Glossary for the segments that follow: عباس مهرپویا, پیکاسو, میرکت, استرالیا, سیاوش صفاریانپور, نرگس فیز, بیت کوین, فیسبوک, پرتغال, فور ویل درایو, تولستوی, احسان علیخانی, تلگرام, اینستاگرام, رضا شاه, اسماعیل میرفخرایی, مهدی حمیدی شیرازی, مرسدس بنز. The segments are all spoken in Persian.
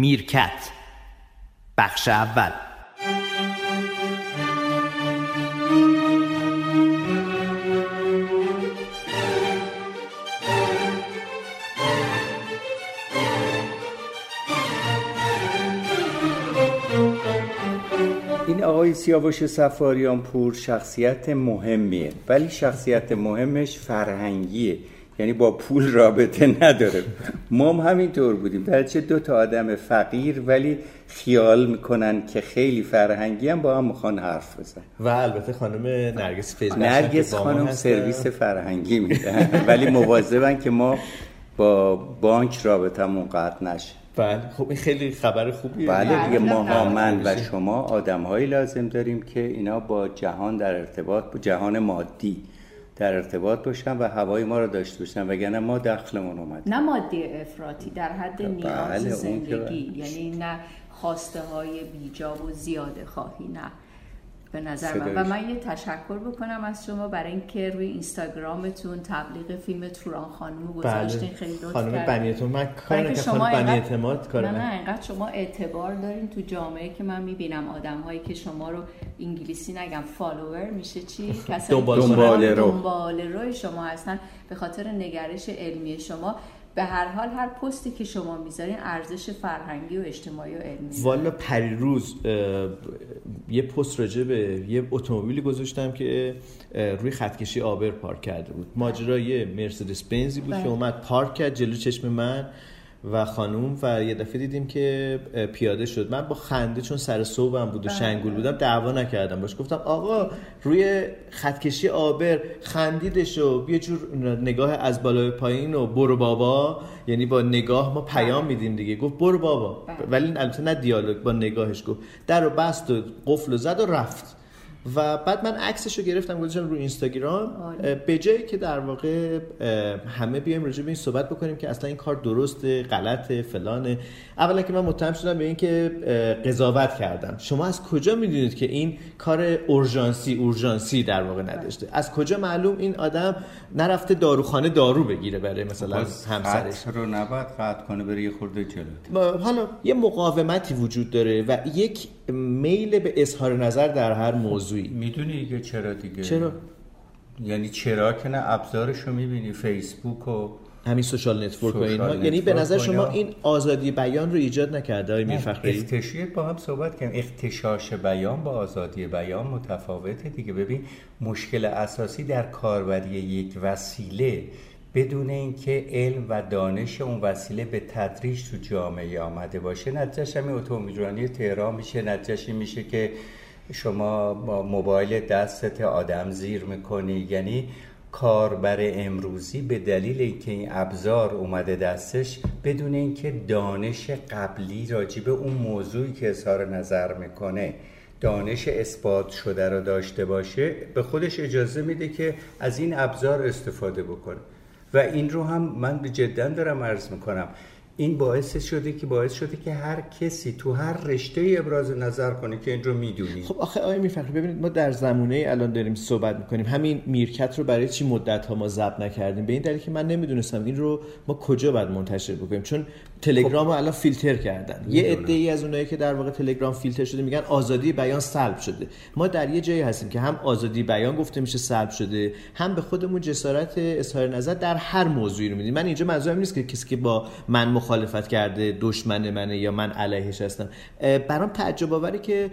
میرکت بخش اول. این آقای سیاوش صفاریانپور شخصیت مهمیه، ولی شخصیت مهمش فرهنگیه، یعنی با پول رابطه نداره. ما هم همینطور بودیم، درچه دو تا آدم فقیر ولی خیال میکنن که خیلی فرهنگی، هم با هم میخوان حرف بزن. و البته خانم نرگس فیز، نرگس خانم سرویس فرهنگی میدن ولی مواظبن که ما با بانک رابطمون قطع نشه. بله خب این خیلی خبر خوبیه. بله دیگه، ما من و شما آدم‌هایی لازم داریم که اینا با جهان در ارتباط، با جهان مادی در ارتباط باشن و هوای ما رو داشته باشن، وگرنه ما دخلمون اومد. نه مادی افراطی، در حد نیاز زندگی، یعنی نه خواسته های بیجا و زیاده خواهی، نه به نظر من. و من یه تشکر بکنم از شما برای اینکه روی اینستاگرامتون تبلیغ فیلم توران خانم گذاشتین. خیلی لطف کردین خانم بنیتون. من کاری که خانم بنی اعتماد کردم، نه اینقدر شما اعتبار دارین تو جامعه که من میبینم آدم‌هایی که شما رو انگلیسی نگم فالوور میشه چی، کسایی دنبال روی شما هستن به خاطر نگرش علمی شما. به هر حال هر پستی که شما میذارین ارزش فرهنگی و اجتماعی و علمی داره. والا پریروز یه پست راجع به یه اتومبیلی گذاشتم که روی خطکشی آبر پارک کرده بود. ماجرای مرسدس بنزی بود که اومد پارک کرد جلو چشم من و خانوم و یه دفعه دیدیم که پیاده شد. من با خنده، چون سر صبحم بود و شنگول بودم، دعوا نکردم باش، گفتم آقا روی خطکشی آبر خندیدش و یه جور نگاه از بالا پایین و برو بابا، یعنی با نگاه ما پیام میدیم دیگه. گفت برو بابا، ولی البته نه دیالوگ، با نگاهش گفت. در رو بست و قفل زد و رفت. و بعد من عکسشو گرفتم گذاشتم روی اینستاگرام، به جایی که در واقع همه بیایم راجع به این صحبت بکنیم که اصلا این کار درسته، غلطه، فلانه. اولا که من متهم شدم به این که قضاوت کردم. شما از کجا میدونید که این کار اورژانسی در واقع نداشته؟ از کجا معلوم این آدم نرفته داروخانه دارو بگیره برای مثلا همسرش؟ رو نباید قطع کنه برای یه خورده جلو. حالا یه مقاومتی وجود داره و یک میل به اظهار نظر در هر موضوعی. میدونی دیگه چرا دیگه؟ چرا؟ یعنی چرا که نه، ابزارشو میبینی، فیسبوک و همین سوشال نتورک و اینا. یعنی به نظر شما این آزادی بیان رو ایجاد نکرده آقای میرفخرایی؟ اختشاش، با هم صحبت کردیم، اختشاش بیان با آزادی بیان متفاوته دیگه. ببین مشکل اساسی در کاربری یک وسیله بدون اینکه علم و دانش اون وسیله به تدریج تو جامعه آمده باشه، نتیجه‌اش همین اتومبیلرانی تهران میشه. نتیجه‌اش میشه که شما با موبایل دستت آدم زیر میکنی. یعنی کاربر امروزی به دلیل اینکه این ابزار اومده دستش، بدون اینکه دانش قبلی راجع به اون موضوعی که اظهار نظر میکنه، دانش اثبات شده رو داشته باشه، به خودش اجازه میده که از این ابزار استفاده بکنه. و این رو هم من به جدن دارم عرض میکنم، این باعث شده که هر کسی تو هر رشته ابراز نظر کنه که این رو میدونی. خب آخه آقای میرفخرایی ببینید، ما در زمونه الان داریم صحبت میکنیم. همین میرکت رو برای چی مدت ها ما ضبط نکردیم؟ به این دلیل که من نمیدونستم این رو ما کجا باید منتشر بکنیم، چون تلگرام رو الان فیلتر کردن. یه عده‌ای از اونایی که در واقع تلگرام فیلتر شده میگن آزادی بیان سلب شده. ما در یه جایی هستیم که هم آزادی بیان گفته میشه سلب شده، هم به خودمون جسارت اظهار نظر در هر موضوعی رو میدیم. من اینجا منظورم نیست که کسی که با من مخالفت کرده دشمن منه یا من علیهش هستم. برام تعجب آوره که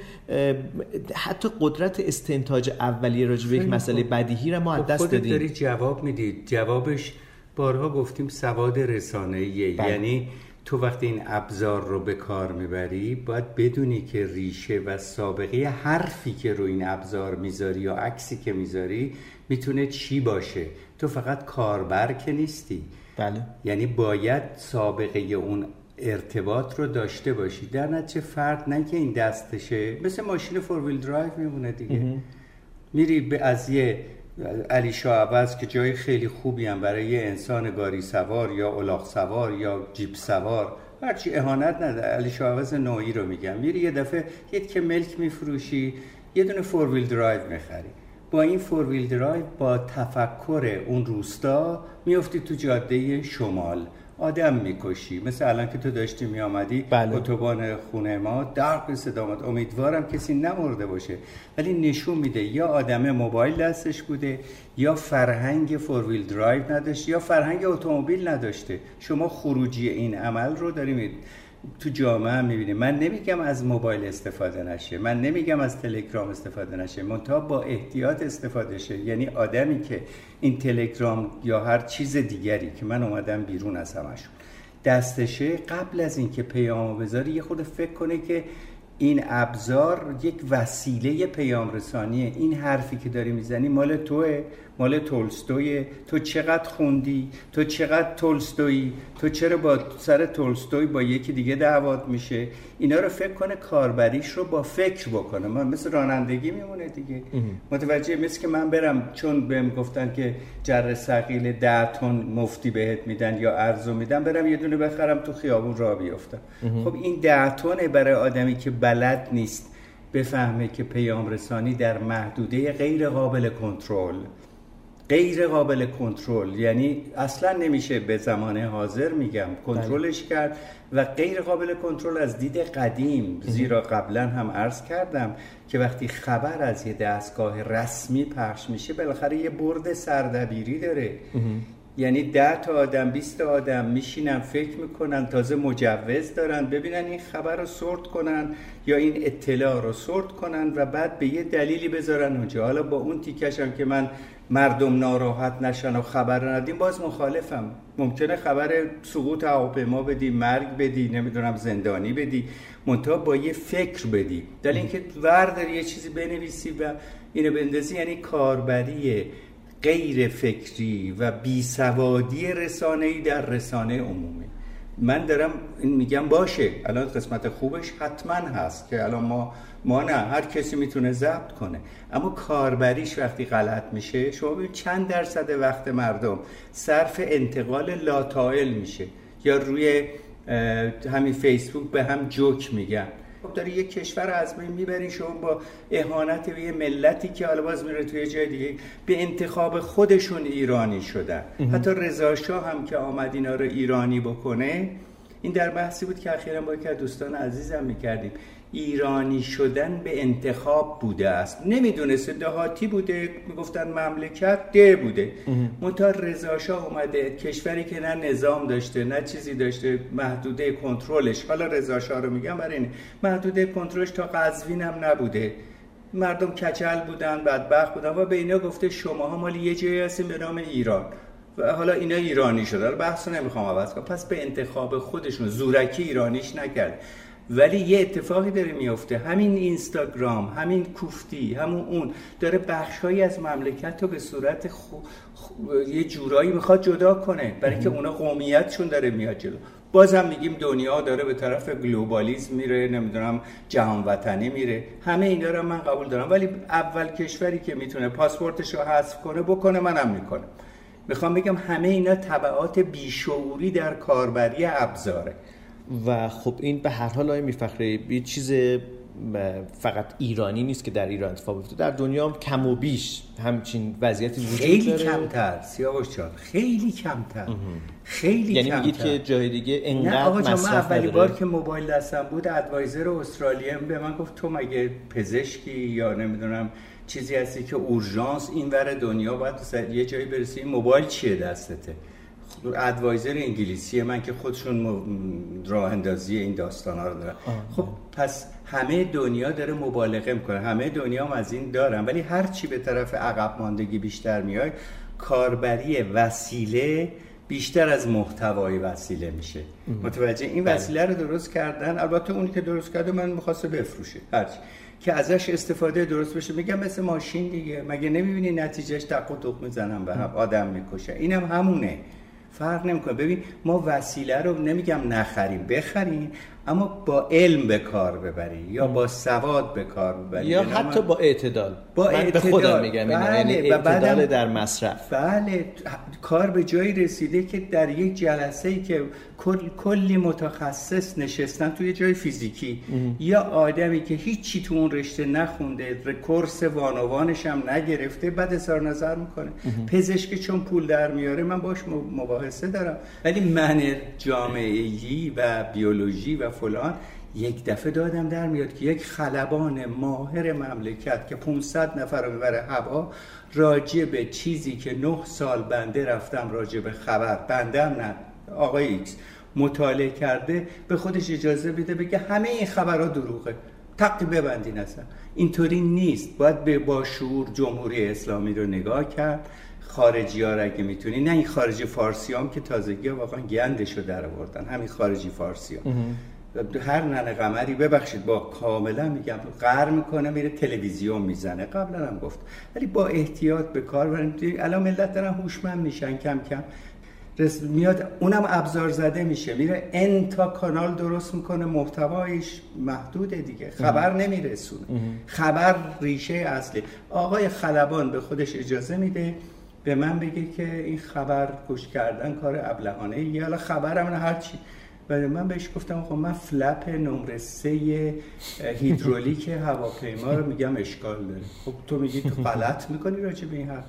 حتی قدرت استنتاج اولیه راجع به یک مسئله بدیهی رو ما از دست دادیم. خودت داری جواب میدی. جوابش بارها گفتیم سواد رسانه‌ایه. یعنی تو وقتی این ابزار رو به کار میبری، باید بدونی که ریشه و سابقه حرفی که رو این ابزار میذاری یا عکسی که میذاری میتونه چی باشه. تو فقط کاربر که نیستی. بله. یعنی باید سابقه اون ارتباط رو داشته باشی. در نتیجه فرد نه که این دستشه، مثل ماشین فور ویل درایو میمونه دیگه. میری از یه علی شاه عوض که جای خیلی خوبی هم برای یه انسان گاری سوار یا الاغ سوار یا جیپ سوار، هرچی اهانت نداره، علی شاه عوض نوعی رو میگم، میری یه دفعه یه که ملک میفروشی، یه دونه فور ویل درایو میخری. با این فور ویل درایو با تفکر اون روستا میفتی تو جاده شمال. آدم میکشی. مثل الان که تو داشتی میامدی اتوبان خونه ما درق صدا اومد، امیدوارم کسی نمرده باشه، ولی نشون میده یا آدم موبایل دستش بوده، یا فرهنگ فورویل درایو نداشته، یا فرهنگ اتومبیل نداشته. شما خروجی این عمل رو داریم تو جامعه هم میبینیم. من نمیگم از موبایل استفاده نشه، من نمیگم از تلگرام استفاده نشه، منتها با احتیاط استفاده شه. یعنی آدمی که این تلگرام یا هر چیز دیگری که من اومدم بیرون از همشون دستشه، قبل از اینکه پیامو بذاری یه خود فکر کنه که این ابزار یک وسیله پیام رسانیه، این حرفی که داری میزنی مال توه، مال تولستویه، تو چقدر خوندی، تو چقدر تولستویی، تو چرا با سر تولستوی با یکی دیگه دعوات میشه. اینا رو فکر کنه، کاربریش رو با فکر بکنه. من مثل رانندگی میمونه دیگه متوجه، مثل که من برم چون بهم گفتن که جره ثقیل 10 تن مفتی بهت میدن یا ارزو میدن، برم یه دونه بخرم تو خیابون راه بیافتم. خب این 10 تن برای آدمی که بلد نیست بفهمه که پیام رسانی در محدوده غیر قابل کنترل، یعنی اصلا نمیشه به زمان حاضر میگم کنترلش کرد و غیر قابل کنترل از دید قدیم. زیرا قبلا هم عرض کردم که وقتی خبر از یه دستگاه رسمی پخش میشه بالاخره یه برد سردبیری داره. یعنی 10 تا آدم 20 تا آدم میشینن فکر میکنن، تازه مجوز دارن ببینن این خبر رو سورت کنن یا این اطلاع رو سورت کنن و بعد به یه دلیلی بذارن اونجا. حالا با اون تیکش هم که من مردم ناراحت نشن و خبر ندیم باز مخالفم. ممکنه خبر سقوط هواپیما بدی، مرگ بدی، نمیدونم زندانی بدی، منتها با یه فکر بدی. دلیل اینکه ورداری یه چیزی بنویسی و اینو بندازی، یعنی کاربریه غیر فکری و بیسوادی رسانه‌ای در رسانه عمومی. من دارم میگم باشه، الان قسمت خوبش حتما هست که الان ما نه، هر کسی میتونه ضبط کنه، اما کاربریش وقتی غلط میشه شما ببین چند درصد وقت مردم صرف انتقال لاتائل میشه یا روی همین فیسبوک به هم جوک میگن. داری یک کشور از بین میبرین شما با اهانت به یه ملتی که حالا باز میره توی جای دیگه به انتخاب خودشون ایرانی شدن. حتی رضا شاه هم که آمد اینا رو ایرانی بکنه، این در بحثی بود که اخیراً با یکی از دوستان عزیزم میکردیم، ایرانی شدن به انتخاب بوده است. نمیدونسته دهاتی بوده، میگفتن مملکت ده بوده. منتها رضا شاه اومده کشوری که نه نظام داشته نه چیزی داشته، محدوده کنترلش، حالا رضا شاه رو میگم برای اینه، محدوده کنترلش تا قزوین هم نبوده، مردم کچل بودن، بدبخت بودن و به اینا گفته شماها مال یه جایی هستین به نام ایران و حالا اینا ایرانی شدن. بحثو نمیخوام عوض کنم. پس به انتخاب خودشون، زورکی ایرانیش نکرد. ولی یه اتفاقی داره میفته، همین اینستاگرام، همین کوفتی، همون اون داره بخشایی از مملکت رو به صورت یه جورایی میخواد جدا کنه، برای که اونا قومیتشون داره میاد جلو. بازم میگیم دنیا داره به طرف گلوبالیسم میره، نمیدونم جهان وطنی میره، همه اینا رو من قبول دارم، ولی اول کشوری که میتونه پاسپورتش رو حذف کنه بکنه، منم میکنم. میخوام بگم همه اینا تبعات بیشعوری در کاربری ابزاره. و خب این به هر حال آقای میرفخرایی یه چیز فقط ایرانی نیست که در ایران اتفاق افتاده، در دنیا هم کم و بیش همچین وضعیتی وجود داره. خیلی کمتر سیاوش جان، خیلی کمتر، خیلی یعنی کمتر. یعنی میگید که جای دیگه اینقدر مصرف نداره؟ نه آقا جان، اولی بار که موبایل دستم بود ادوایزر استرالیا به من گفت تو مگه پزشکی یا نمیدونم چیزی هستی که اورژانس اینور دنیا باید یه جایی برسی، موبایل چیه دستته؟ ادوایزر انگلیسیه من که خودشون راه اندازی این داستانا رو دارن. خب پس همه دنیا داره مبالغه میکنه، همه دنیا هم از این دارن، ولی هر چی به طرف عقب ماندگی بیشتر میاد، کاربری وسیله بیشتر از محتوای وسیله میشه. متوجه این وسیله رو درست کردن، البته اونی که درست کرده من می‌خواسته بفروشه، هرچی که ازش استفاده درست بشه. میگم مثل ماشین دیگه، مگه نمیبینی نتیجهش دق و دق میزنن به هم، آدم میکشه، اینم همونه، فرق نمیکنه. ببین ما وسیله رو نمیگم نخریم، بخریم، اما با علم به کار ببری یا با سواد به کار ببری یا حتی با اعتدال. با اعتدال به خودم میگم، یعنی اعتدال در مصرف. بله، کار به جایی رسیده که در یک جلسه‌ای که کلی متخصص نشستن توی جای فیزیکی یا آدمی که هیچی تو اون رشته نخونده، کورس وانوانش هم نگرفته، بعد اظهار نظر میکنه. پزشکی چون پول در میاره، من باش مباحثه دارم، ولی منر جامعه‌ای و بیولوژی و فلان یک دفعه دادم در میاد که یک خلبان ماهر مملکت که 500 نفر رو ببره هوا راجع به چیزی که 9 سال بنده رفتم راجع به خبر، بنده نه آقای ایکس، مطالعه کرده، به خودش اجازه بده بگه همه این خبرها دروغه، تقی ببندین. اصلا اینطوری نیست. باید با شعور جمهوری اسلامی رو نگاه کرد، خارجی ها اگه میتونی، نه این خارجی فارسی هم که تازگی ها واقعا گندش رو در آوردن، همین خارجی فارسی ها هر ننه قمری، ببخشید با کاملا میگم، قهر میکنه میره تلویزیون میزنه، قبلا هم گفت، ولی با احتیاط به کار بریم. الان ملت دارن هوشمند میشن کم کم، میاد اونم ابزار زده میشه، میره تا کانال درست میکنه، محتوایش محدوده دیگه، خبر نمیرسونه، خبر ریشه اصلی. آقای خلبان به خودش اجازه میده به من بگه که این خبر گوش کردن کار ابلهانه، یه حالا خبرم نه هر چی. و من بهش گفتم خب من فلپ نمره 3 هیدرولیک هواپیما رو میگم اشکال داره، خب تو میگی تو غلط میکنی راجع به این حرف.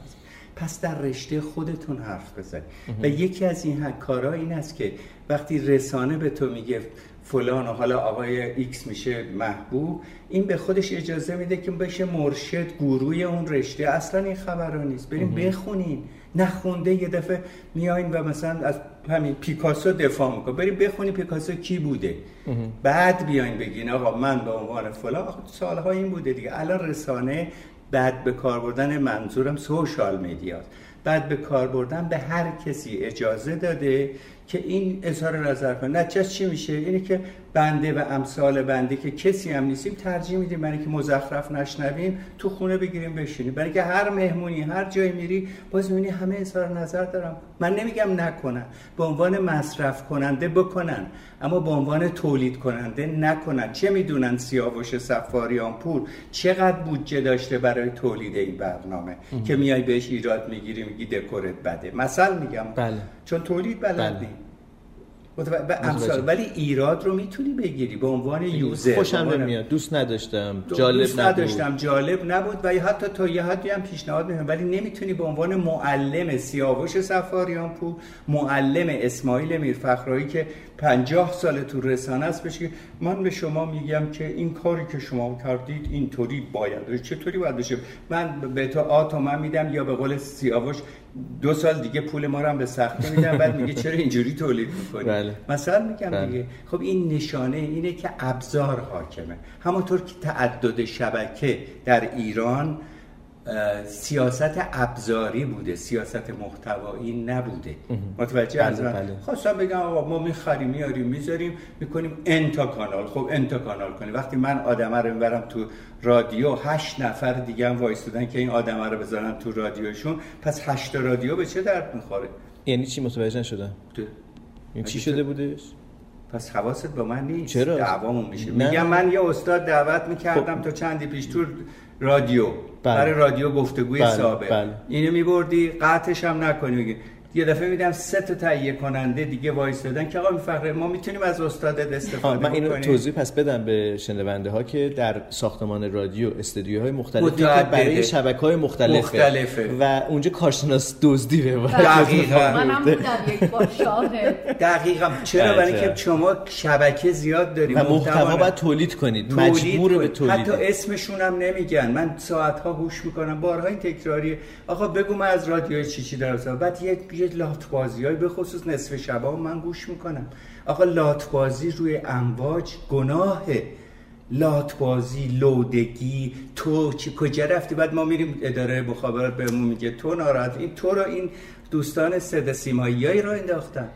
پس در رشته خودتون حرف بزنید. و یکی از این کارها این است که وقتی رسانه به تو میگه فلان و حالا آقای ایکس میشه محبوب، این به خودش اجازه میده که بشه مرشد، گروه اون رشته. اصلا این خبرها نیست، بریم بخونین. نخونده یه دفعه میایین و مثلا از همین پیکاسو دفاع میکنه، بریم بخونیم پیکاسو کی بوده، بعد بیاین بگین آقا من به عنوان فلان سالها این بوده دیگه. الان رسانه بعد به کار بردن، منظورم سوشال میدیا، بعد به کار بردن به هر کسی اجازه داده که این اظهار نظر کنه. نتیجه چی میشه؟ اینه که بنده و امثال بنده که کسی هم نیستیم ترجیح میدیم برای اینکه مزخرف نشنویم تو خونه بگیریم بشینیم، برای اینکه هر مهمونی هر جایی میری باز میبینی همه اظهار نظر دارم. من نمیگم نکنن، به عنوان مصرف کننده بکنن، اما به عنوان تولید کننده نکنن. چه میدونن سیاوش صفاریانپور چقدر بودجه داشته برای تولید این برنامه که میای بهش ایراد میگیری میگی دکورت بده، مثلا میگم بله. چون تولید بلدی امثال، ولی ایراد رو میتونی بگیری به عنوان یوزر. خوشم نمیاد، دوست نداشتم، جالب نبود و حتی تا یه حدی هم پیشنهاد میکنم، ولی نمیتونی به عنوان معلم سیاوش صفاریانپور، معلم اسماعیل میرفخرایی که 50 سال تو رسانه است بشه من به شما میگم که این کاری که شما کردید اینطوری باید، چطوری باید بشه، من به تو آتومن میدم، یا به قول سیاوش 2 سال دیگه پول ما رو هم به سختی میدم، بعد میگه چرا اینجوری تولید میکنی. بله. مثلا میگم بله. دیگه خب این نشانه اینه که ابزار حاکمه، همونطور که تعدد شبکه در ایران سیاست ابزاری بوده، سیاست محتوایی نبوده. متوجه از من خواستم بگم آقا ما میخریم میاریم میذاریم میکنیم انتا کانال، خب انتا کانال کنیم. وقتی من آدمه رو میبرم تو رادیو، 8 نفر دیگه هم وایستادن که این آدمه رو بذارن تو رادیوشون، پس 8 رادیو به چه درد میخوره؟ یعنی چی متوجه نشدم؟ این چی شده بودش؟ پس حواست با من نیست. چرا؟ دعوامون میشه. میگم من یه استاد دعوت میکردم تا چندی پیش تو رادیو، برای رادیو گفتگوی سابق، اینو میبردی قطعش هم نکنی، یه دفعه میدم 3 تا تهیه کننده دیگه وایسادن که آقا میفخره ما میتونیم از استادت استفاده کنیم. من اینو توضیح پس بدم به شنونده ها که در ساختمان رادیو استودیوهای مختلفی که برای شبکه‌های مختلفه و اونجا کارشناس دزدی به واسه منم بودم یک بار شاهد. دقیقاً. چرا؟ برای اینکه شما شبکه زیاد دارید و محتوا باید تولید کنید، مجبور به تولید. حتی اسمشون هم نمیگن، من ساعت‌ها گوش می‌کنم، بارها این تکراریه، آقا بگو من از رادیو چی دارم، بعد یک لاتبازی‌های به خصوص نصف شبا من گوش میکنم. آقا لاتبازی روی امواج گناهه، لاتبازی، لودگی، تو کجا رفتی؟ بعد ما میریم اداره مخابرات بهمون میگه تو ناراحت، این تو را این دوستان صدا سیمایی‌ای را انداختن.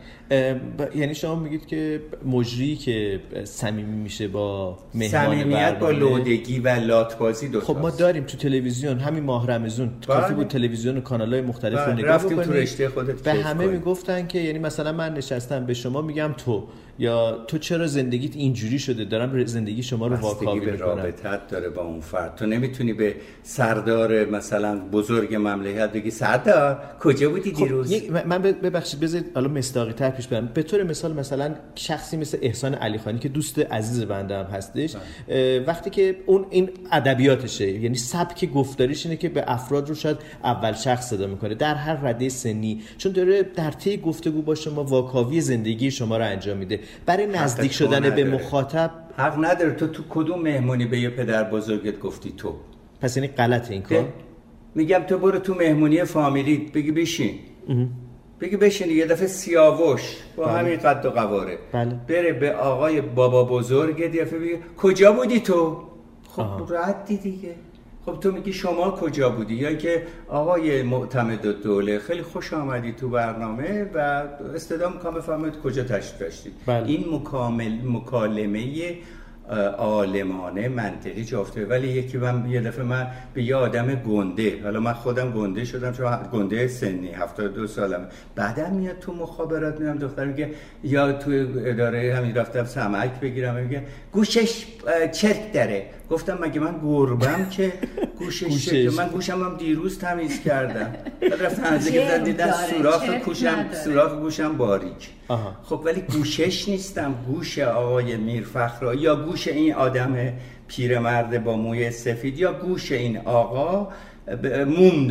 یعنی شما میگید که مجری که صمیمی میشه با مهمان، صمیمیت با لودگی و لاتبازی دو تاست. خب ما داریم تو تلویزیون، همین ماه رمضان کافی بود تلویزیون و کانال‌های مختلف رو نگاه کنید، رفتیم تو رشته خودت، به همه میگفتن که، یعنی مثلا من نشستم به شما میگم تو، یا تو چرا زندگیت اینجوری شده؟ دارم زندگی شما رو واکاوی میکنم. بستگی به رابطت داره با اون فرد. تو نمیتونی به سردار مثلا بزرگ مملکت بگی سردار کجا بودی دیروز؟ خب، من ببخشید بذارید حالا مصداقی تر پیش برم. به طور مثال مثلا شخصی مثل احسان علیخانی که دوست عزیز بنده هم هستش، وقتی که اون این ادبیاتشه، یعنی سبک گفتاریش اینه که به افراد رو شاید اول شخص صدا میکنه در هر رده سنی، چون داره در طی گفتگو با شما واکاوی زندگی شما رو انجام میده. برای نزدیک شدن به مخاطب حق نداره. تو کدوم مهمونی به یه پدر بزرگت گفتی تو؟ پس یعنی غلطه این کار. میگم تو برو تو مهمونی فامیلیت بگی بشین، بگی بشین، یه دفعه سیاوش با همین قد و قواره بره به آقای بابا بزرگت یه دفعه بگه کجا بودی تو؟ خب ردی دیگه. خب تو میگی شما کجا بودی؟ یا که آقای معتمدالدوله خیلی خوش آمدی تو برنامه و استدعا میکنم بفرمایید کجا تشریف داشتید. این مکالمه عالمانه منطقی جافته. ولی یکی یه دفعه من به یه آدم گنده، حالا من خودم گنده شدم چون گنده سنی 72 سالمه، بعدم میاد تو مخابرات میرم دختر میگه یا تو اداره همین رفتم سمعک بگیرم، میگه گوشش چرک داره. گفتم مگه من گربم که گوشش چرک؟ من گوشم هم دیروز تمیز کردم، رفتم هنزه که دیدم سوراخ گوشم باریک. خب ولی گوشش نیستم، گوش آقای میرفخرایی یا گوش این آدم پیرمرد با موی سفید یا گوش این آقا موم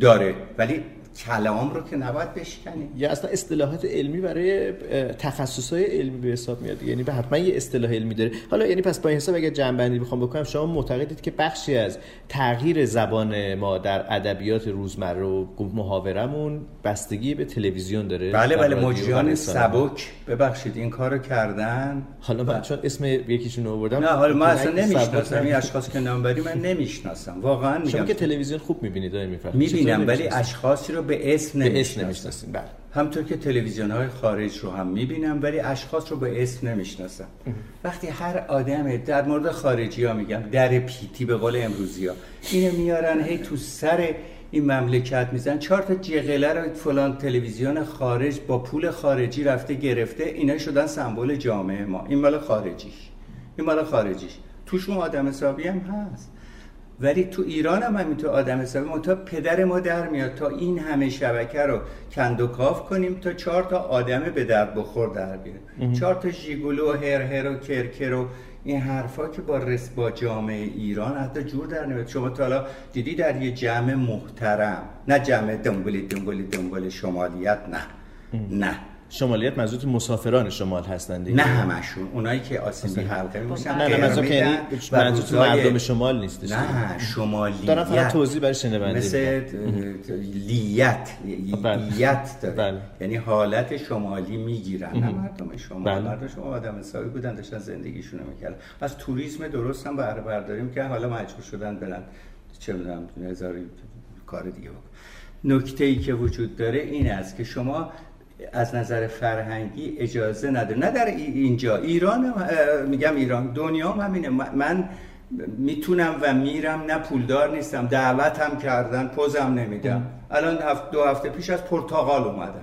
داره، ولی کلام رو که نباید بشکنی. یا اصلا اصطلاحات علمی برای تخصص‌های علمی به حساب میاد، یعنی به حتما یه اصطلاح علمی داره. حالا یعنی پس با این حساب اگه جمع‌بندی بخوام بکنم، شما معتقدید که بخشی از تغییر زبان ما در ادبیات روزمره و محاورمون بستگی به تلویزیون داره؟ بله مجریان سبک ببخشید این کارو کردن. حالا من چون اسم یکیشون رو آوردم، نه حالا من اصلا نمی‌شناسم این اشخاص که نام بری، من نمی‌شناسم واقعا. میگم شما که تلویزیون خوب می‌بینید و می‌فهمید. می‌بینم ولی اشخاصی رو به اسم نمیشناسیم. بله. همطور که تلویزیون‌های خارج رو هم می‌بینم ولی اشخاص رو به اسم نمیشناسم. وقتی هر آدمه در مورد خارجی‌ها میگم در پیتی به قول امروزی‌ها، اینو میارن هی تو سر این مملکت میزن، 4 تا جغله رو فلان تلویزیون خارج با پول خارجی رفته گرفته، اینا شدن سمبل جامعه ما. این مال خارجیش، توش اون آدم حسابی هم هست. ولی تو ایران هم همینطور آدم حسابی ما، تا پدر ما در میاد تا این همه شبکه رو کند و کاف کنیم تا 4 تا آدم به درد بخور در بیاریم. 4 تا ژیگولو، هرهر و کرکر و این حرفا که با جامعه ایران حتی جور در نمیاد. شما تا حالا دیدی در یه جمع محترم، نه جمع دنبالی شمالیت، نه شمالیت منظورت مسافران شمال هستند دیگه؟ نه همشون، اونایی که آسیبی حلقه میشن. نه منظورت مردم شمال نیستش. نه شمالیت دارم فقط توضیح برای شنونده مثل لیت داره، یعنی حالت شمالی میگیرن. نه مردم شمال، مردم شمال آدم حسابی بودن، داشتن زندگیشون رو میکردن. از توریسم درست هم بهره برداری میکردن، حالا مجبور شدن برن چه میدونم هزاری کار دیگه بکنن. نکته‌ای که وجود داره این است که شما از نظر فرهنگی اجازه نداره، نه در اینجا ایران، میگم ایران، دنیا هم همینه. من میتونم و میرم، نه پولدار نیستم، دعوتم کردن پوزم نمیدم. الان 2 هفته پیش از پرتغال اومدم،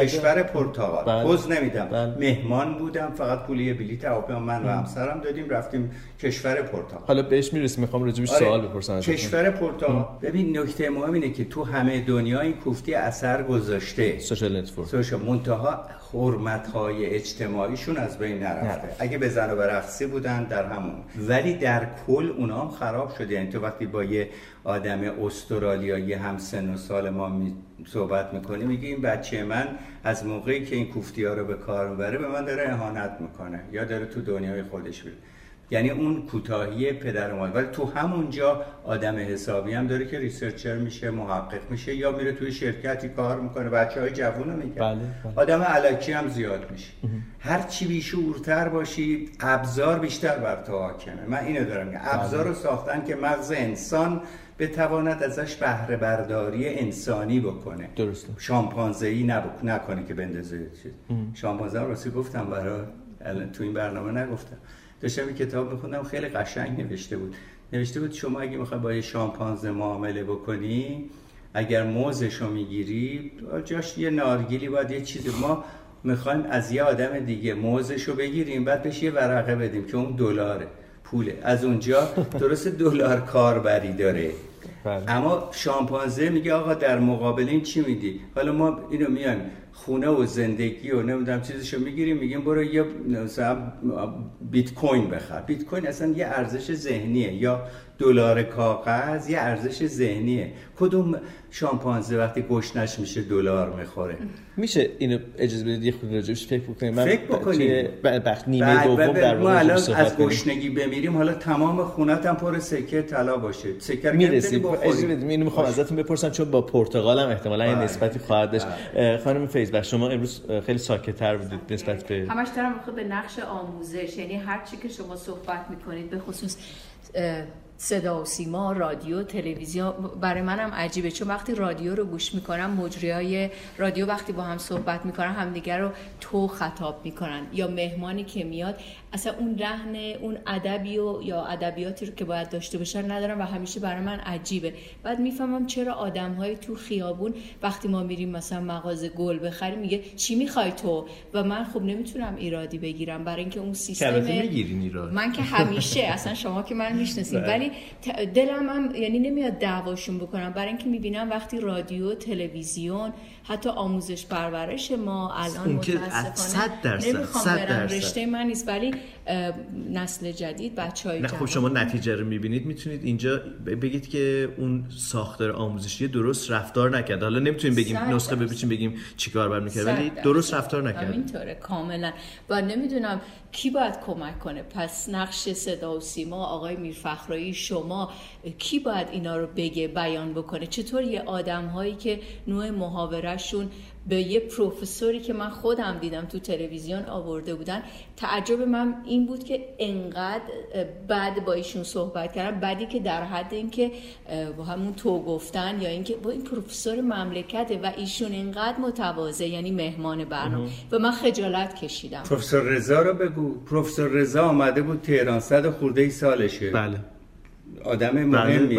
کشور پرتغال، پوز نمیدم، مهمان بودم، فقط پولی بلیط هواپیما من و همسرم دادیم رفتیم کشور پرتغال. حالا بهش میرسیم، میخوام راجبش سوال بپرسم. کشور پرتغال، ببین نکته مهم اینه که تو همه دنیا این کوفتی اثر گذاشته، سوشال نتورک، منتها حرمت‌های اجتماعیشون از بین نرفته. اگه به زن و برقصی بودن در همون، ولی در کل اونا هم خراب شده. یعنی تو وقتی با یه آدم استرالیایی هم سن و سال ما صحبت میکنی، میگه این بچه من از موقعی که این کوفتی‌ها رو به کار میبره به من داره اهانت میکنه یا داره تو دنیای خودش میره. یعنی اون کوتاهی پدر ما. ولی تو همونجا آدم حسابی هم داره که ریسرچر میشه، محقق میشه، یا میره توی شرکتی کار میکنه، بچه‌های جوون رو میگه. آدم الکی هم زیاد میشه. هر چی بیشعورتر باشی، ابزار بیشتر بر تو حاکمه. من اینو دارم میگم. ابزار رو ساختن که مغز انسان بتواند ازش بهره برداری انسانی بکنه. درسته. شامپانزه‌ای نکنه که بندازه. شامپانزه رو راستی گفتم برای تو این برنامه نگفتم. داشتم این کتاب میخوندم، خیلی قشنگ نوشته بود شما اگه میخوای با یه شامپانزه معامله بکنی، اگر موزش رو میگیری جاش یه نارگیلی باید یه چیزی. ما میخوایم از یه آدم دیگه موزشو بگیریم، بعد بهش یه ورقه بدیم که اون دلاره، پوله. از اونجا درست دلار کاربری داره. بله. اما شامپانزه میگه آقا در مقابل این چی میدی؟ حالا ما اینو میایم خونه و زندگی و نمیدونم چیزشو میگیریم، میگیم برو یه مثلا بیت کوین بخر. بیت کوین اصلا یه ارزش ذهنیه، یا دلار کاغذ یه ارزش ذهنیه. کدوم شامپانزه وقتی گشنش میشه دلار میخوره؟ میشه اینو اجازه بدید یه خود راجبش فکر بکنیم؟ من فکر بکنیم بخت نیمه دوم در واقع از گشنگی بمیریم، حالا تمام خونه‌ت هم پر سکه طلا باشه، سکه میرسیم. اجازه بدید اینو میخوام ازتون بپرسم چون با پرتغال هم احتمالاً این نسبتی خواهد داشت. خانم فیز بخت، شما امروز خیلی ساکت‌تر بودید نسبت به همش دارم به نقش آموزش، یعنی هر چی که شما صحبت میکنید به خصوص صدا و سیما، رادیو، تلویزیون، برای منم عجیبه چون وقتی رادیو رو گوش میکنم، مجریای رادیو وقتی با هم صحبت میکنن همدیگر رو تو خطاب میکنن، یا مهمانی که میاد اصلا اون لحن اون ادبی و یا ادبیاتی رو که باید داشته باشن ندارم و همیشه برای من عجیبه. بعد میفهمم چرا آدم‌های تو خیابون وقتی ما میریم مثلا مغازه گل بخریم میگه چی میخوای تو، و من خب نمیتونم ایرادی بگیرم برای اینکه اون سیستم من که همیشه اصلا شما که من میشناسید، ولی دلم هم یعنی نمیاد دعواشون بکنم برای اینکه میبینم وقتی رادیو، تلویزیون، حتی آموزش پرورش ما الان متاسفانه نمیخوام برم رشته من نیست، ولی نسل جدید بچهای جوان. خب شما نتیجه رو میبینید، میتونید اینجا بگید که اون ساختار آموزشی درست رفتار نکرد. حالا نمیتونیم بگیم نسخه بپیچیم بگیم چیکار برمی‌کرد، ولی درست رفتار نکرد. اینطوره کاملا. و نمیدونم کی باید کمک کنه، پس نقش صدا و سیما، آقای میرفخرایی، شما کی باید اینا رو بگه، بیان بکنه؟ چطور یه آدم‌هایی که نوع محاوره‌شون به یه پروفسوری که من خودم دیدم تو تلویزیون آورده بودن، تعجب من این بود که انقدر بعد با ایشون صحبت کردم، بعدی که در حد این که با همون تو گفتن یا اینکه با این پروفسور مملکته و ایشون انقدر متواضع، یعنی مهمان برنامه، و من خجالت کشیدم. پروفسور رضا رو بگو. پروفسور رضا آمده بود تهران، 100 و خورده سالشه. بله. آدم مهمیه.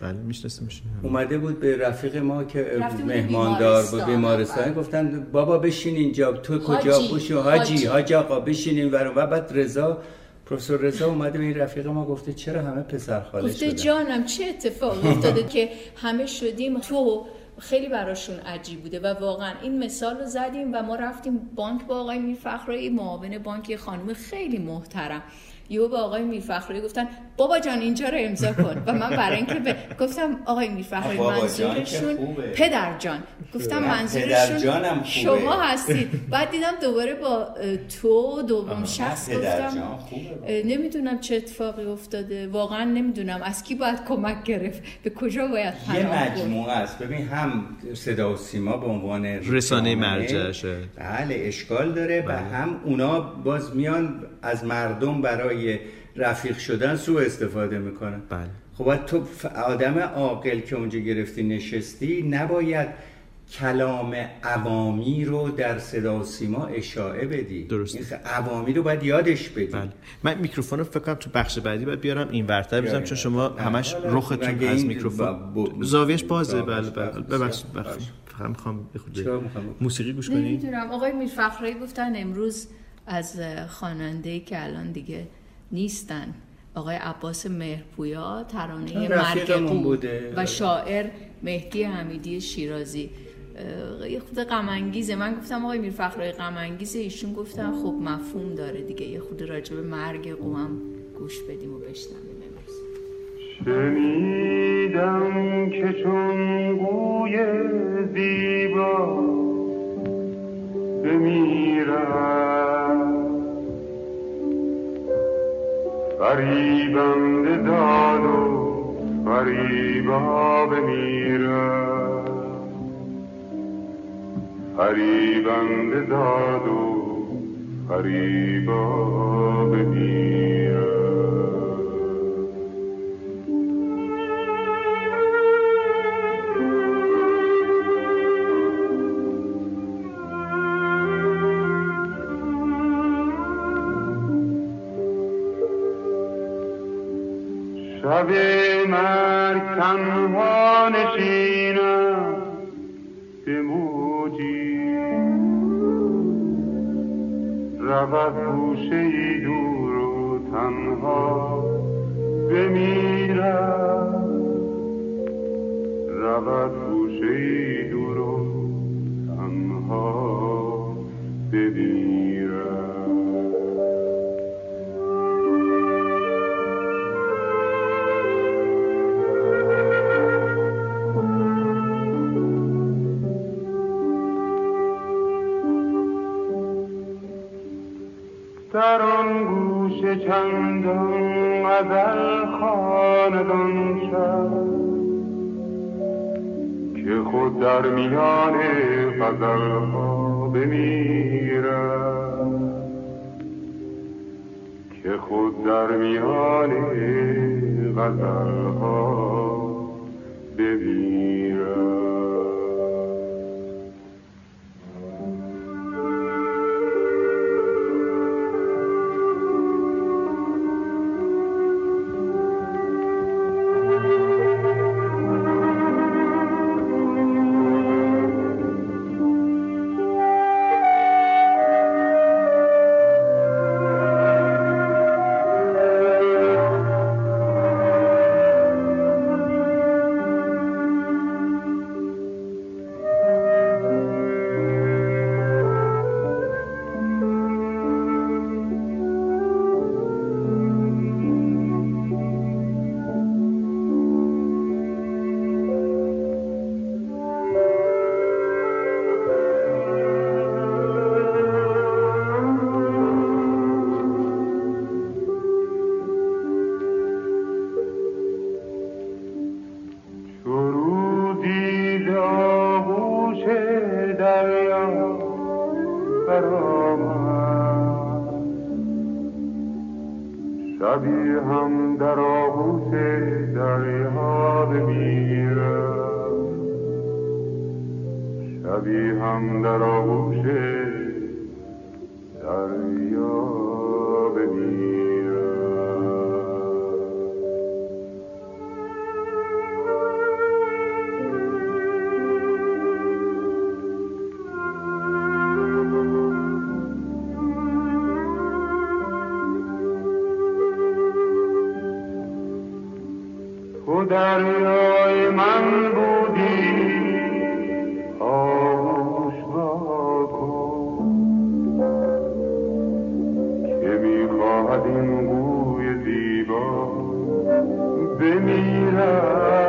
بله میشناسمش. اومده بود به رفیق ما که مهماندار بود بیمارستان، گفتن بابا بشین اینجا، تو کجا بوشو حاجی، حاج آقا بشین اینور. و بعد رضا، پروفسور رضا اومده به این رفیق ما گفته چرا همه پسر خاله شدن؟ گفته جانم چه اتفاقی افتاده که همه شدیم تو. خیلی براشون عجیب بوده و واقعا این مثال رو زدیم و ما رفتیم بانک با آقای میرفخرایی، معاون بانکی خانم خیلی محترم، یهو با آقای میرفخرایی گفتن بابا جان اینجا رو امضا کن، و من برای اینکه گفتم آقای میرفخرایی منظورشون پدر جان، گفتم منظورشون شما هستید. بعد دیدم دوباره با تو دوم شخص گفتم، نمیدونم چه اتفاقی افتاده، واقعا نمیدونم از کی باید کمک گرفت، به کجا باید پناه برد. یه مجموعه است. ببین هم صدا و سیما به عنوان رسانه مرجعشه، بله اشکال داره، و هم اونا باز میان از مردم برای رفیق شدن سوء استفاده میکنن. بله. خب تو آدم عاقل که اونجا گرفتی نشستی، نباید کلام عوامی رو در صدا و سیما اشاعه بدی. درسته. عوامی رو باید یادش بدی. بله. من میکروفون رو فکر کنم تو بخش بعدی باید بیارم این ورتر بزنم، چون شما همش رختون از میکروفون زاویهش بازه. بله بله. ببخشید میخوام موسیقی گوش کنی. نمیدونم آقای میرفخرایی گفتن امروز از خواننده‌ای که الان دیگه نیستن، آقای عباس مهرپویا، ترانه مرکت، و شاعر مهدی حمیدی شیرازی. یه خود غم انگیزه. من گفتم آقای میرفخرایی غم انگیزه، ایشون گفتن خب مفهوم داره دیگه، یه خود راجع به مرگ قوم گوش بدیم و بشنویم. امروز شنیدم که چون گوی زیبا بمیرم، غریبم بداد و غریبا بمیرم، غریبم بداد و غریبا بمیرم. شب مرگ تنها نشینم به موجی، رود گوشه‌ای دور و تنها بمیرد، رود گوشه‌ای دور و تنها بمیرد. در آن گوشه چندان غزل خواندن شد که خود در میان غزلها بمیرد، که خود در میان غزلها بمیرد. دریای من بودی آغوش را کن که می‌خواهد این گوی زیبا بمیرد،